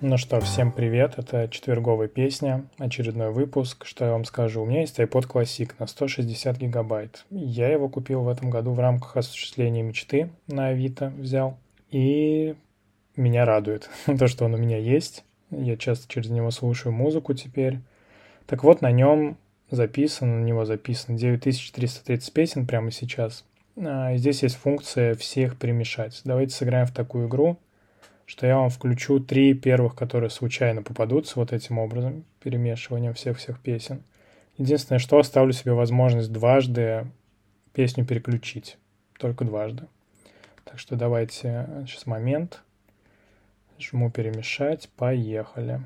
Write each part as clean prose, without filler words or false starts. Ну что, всем привет, это «Четверговая песня», очередной выпуск. Что я вам скажу, у меня есть iPod Classic на 160 гигабайт. Я его купил в этом году в рамках осуществления мечты на Авито взял. И меня радует то, что он у меня есть. Я часто через него слушаю музыку теперь. Так вот, на него записано 9330 песен прямо сейчас. Здесь есть функция «Всех перемешать». Давайте сыграем в такую игру, что я вам включу 3 первых, которые случайно попадутся вот этим образом, перемешиванием всех-всех песен. Единственное, что оставлю себе возможность дважды песню переключить. Только дважды. Так что давайте, сейчас момент. Жму перемешать, поехали.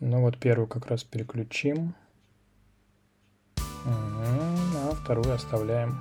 Ну вот первую как раз переключим. А вторую оставляем.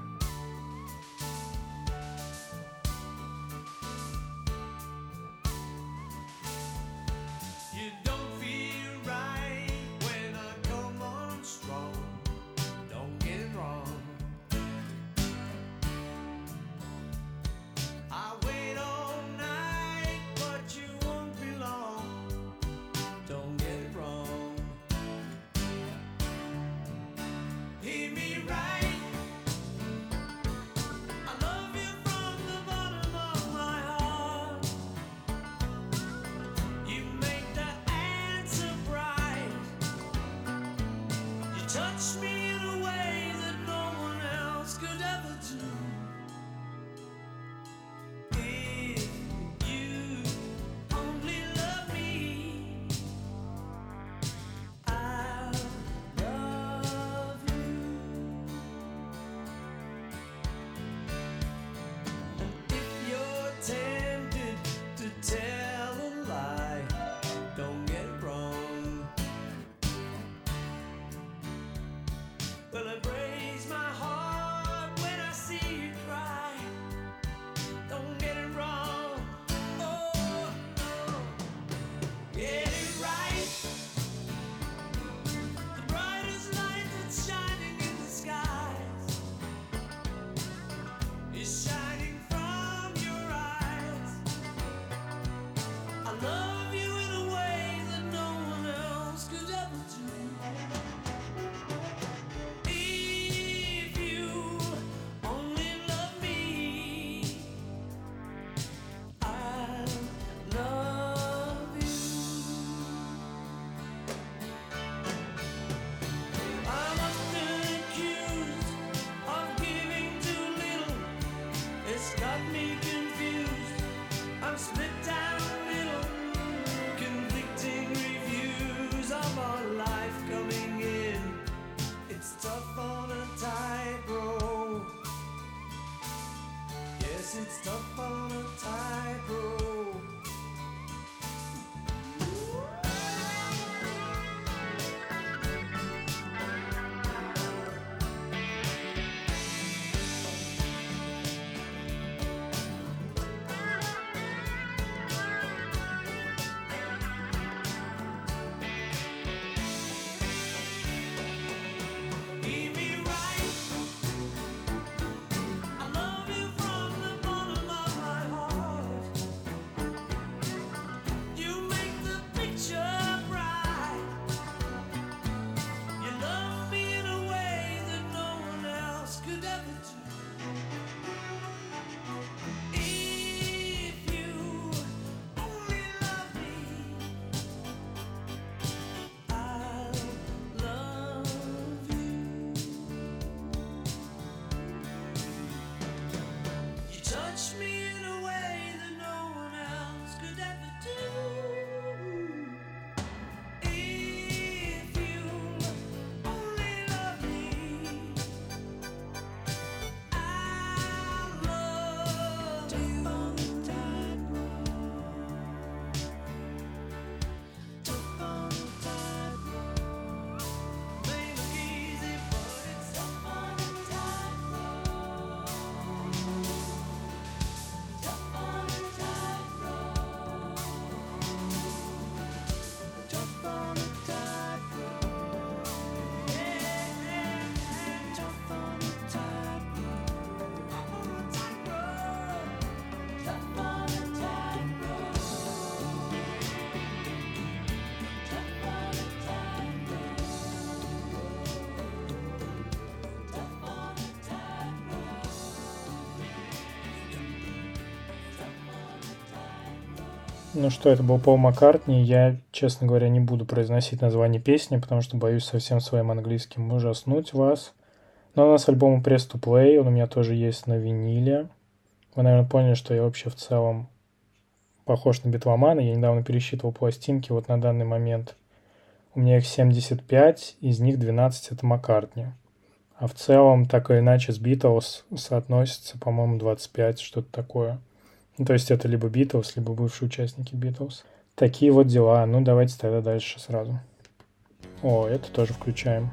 Ну что, это был Пол Маккартни. Я, честно говоря, не буду произносить название песни, потому что боюсь совсем своим английским ужаснуть вас. Но у нас альбом Press to Play, он у меня тоже есть на виниле. Вы, наверное, поняли, что я вообще в целом похож на битломана. Я недавно пересчитывал пластинки, вот на данный момент. У меня их 75, из них 12 это Маккартни. А в целом, так или иначе, с Битлз соотносится, по-моему, 25, что-то такое. Ну, то есть это либо Битлз, либо бывшие участники Битлз. Такие вот дела. Ну, давайте тогда дальше сразу. О, это тоже включаем.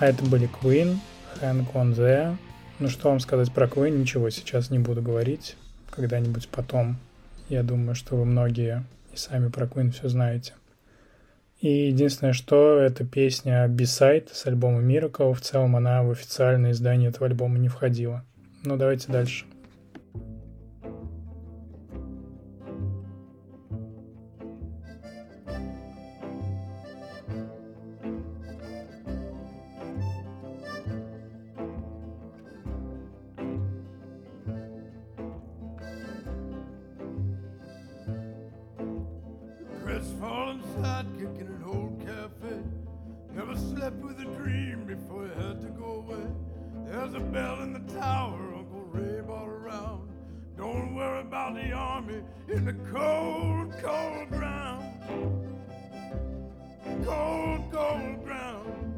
А это были Queen, Hang On In There. Ну что вам сказать про Queen, ничего сейчас не буду говорить. Когда-нибудь потом. Я думаю, что вы многие и сами про Queen все знаете. И единственное, что это песня Beside с альбома Miracle. В целом она в официальное издание этого альбома не входила. Ну давайте дальше. In the cold, cold ground. cold, cold ground.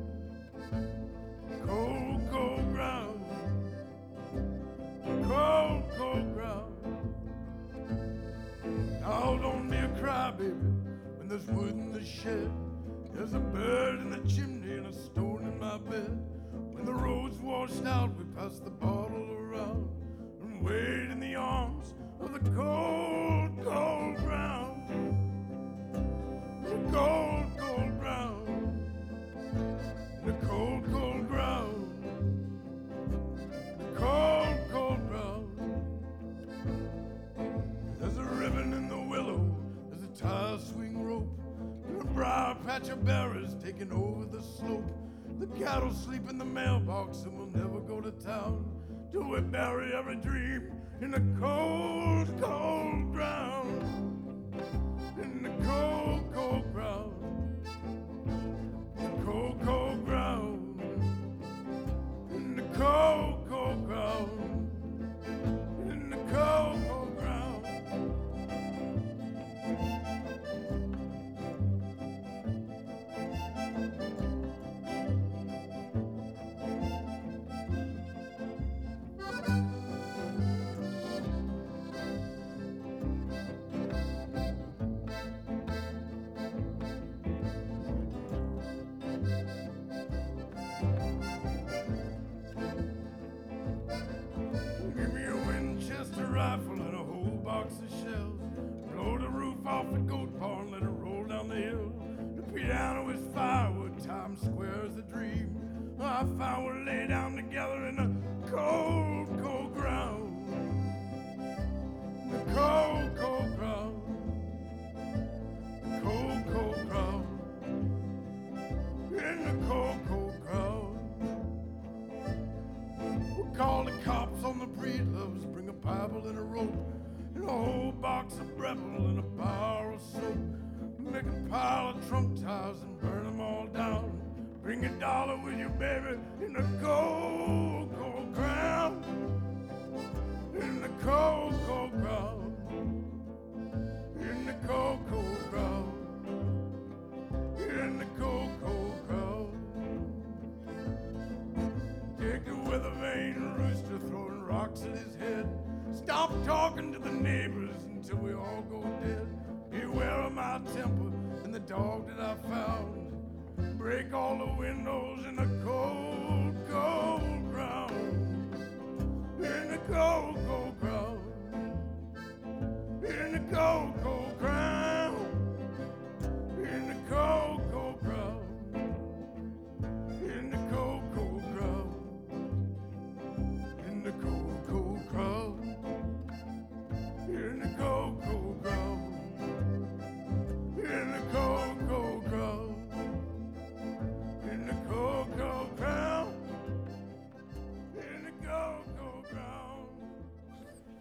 Cold, cold ground. Cold, cold ground. Y'all don't be a crybaby when there's wood in the shed. There's a bird in the chimney and a stone in my bed. When the road's washed out, we pass the bottle around and wait in the arms of the cold, cold ground. The cold, cold ground. The cold, cold ground. The cold, cold ground. There's a ribbon in the willow, there's a tire swing rope, and a briar patch of berries taking over the slope. The cattle sleep in the mailbox and we'll never go to town till we bury every dream in the cold, cold ground. In the cold, cold ground. The cold, cold ground. In the cold, cold ground. In the cold, cold ground.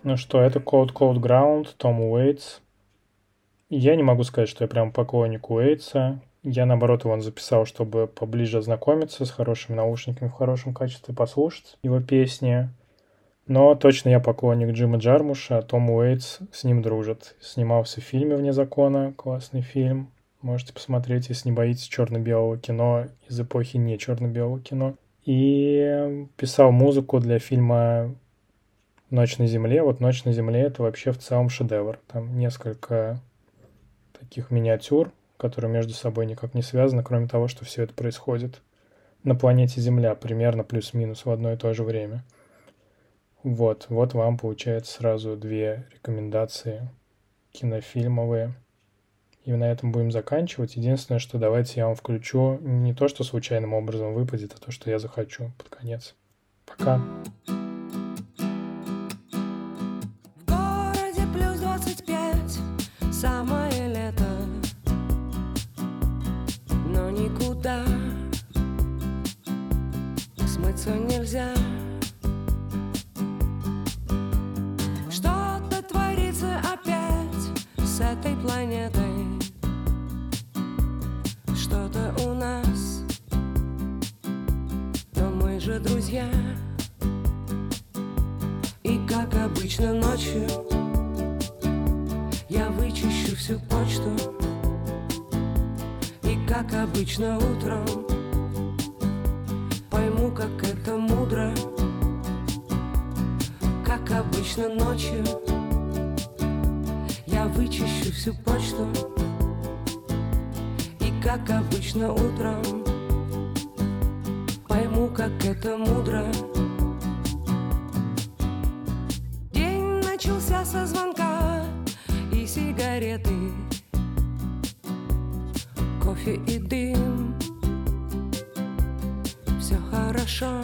Ну что, это Cold Cold Ground, Том Уэйтс. Я не могу сказать, что я прям поклонник Уэйтса. Я, наоборот, его записал, чтобы поближе ознакомиться с хорошими наушниками, в хорошем качестве послушать его песни. Но точно я поклонник Джима Джармуша, Том Уэйтс с ним дружит. Снимался в фильме «Вне закона», классный фильм. Можете посмотреть, если не боитесь черно-белого кино из эпохи не черно-белого кино. И писал музыку для фильма «Ночь на земле». Вот «Ночь на земле» — это вообще в целом шедевр. Там несколько таких миниатюр, которые между собой никак не связаны, кроме того, что все это происходит на планете Земля, примерно плюс-минус в одно и то же время. Вот вам, получается, сразу две рекомендации кинофильмовые. И на этом будем заканчивать. Единственное, что давайте я вам включу не то, что случайным образом выпадет, а то, что я захочу под конец. Пока! Самое лето, но никуда смыться нельзя. Что-то творится опять с этой планетой, что-то у нас, но мы же друзья. И как обычно ночью я вычищу всю почту. как обычно утром, пойму, как это мудро, как обычно ночью, я вычищу всю почту, и как обычно утром, пойму, как это мудро. День начался со звонка и сигареты, кофе и дым. Все хорошо.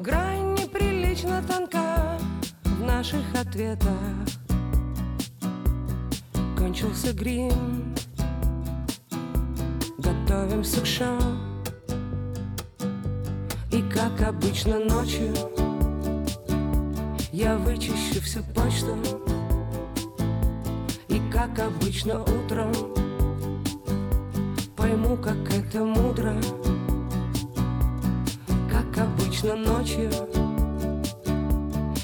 Грань неприлично тонка в наших ответах. Кончился грим, готовимся к шоу. И как обычно ночью я вычищу всю почту, и как обычно утром пойму, как это мудро, как обычно ночью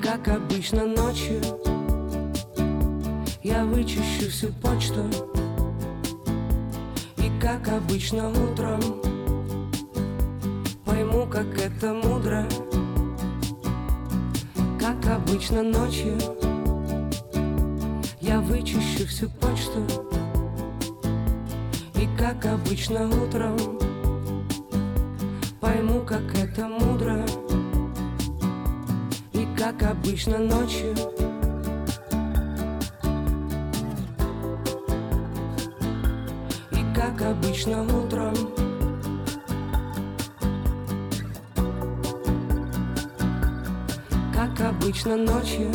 Как обычно ночью я вычищу всю почту, и как обычно утром пойму, как это мудро, как обычно ночью я вычищу всю почту, и как обычно утром пойму, как это мудро. Как обычно ночью. И как обычно утром. Как обычно ночью.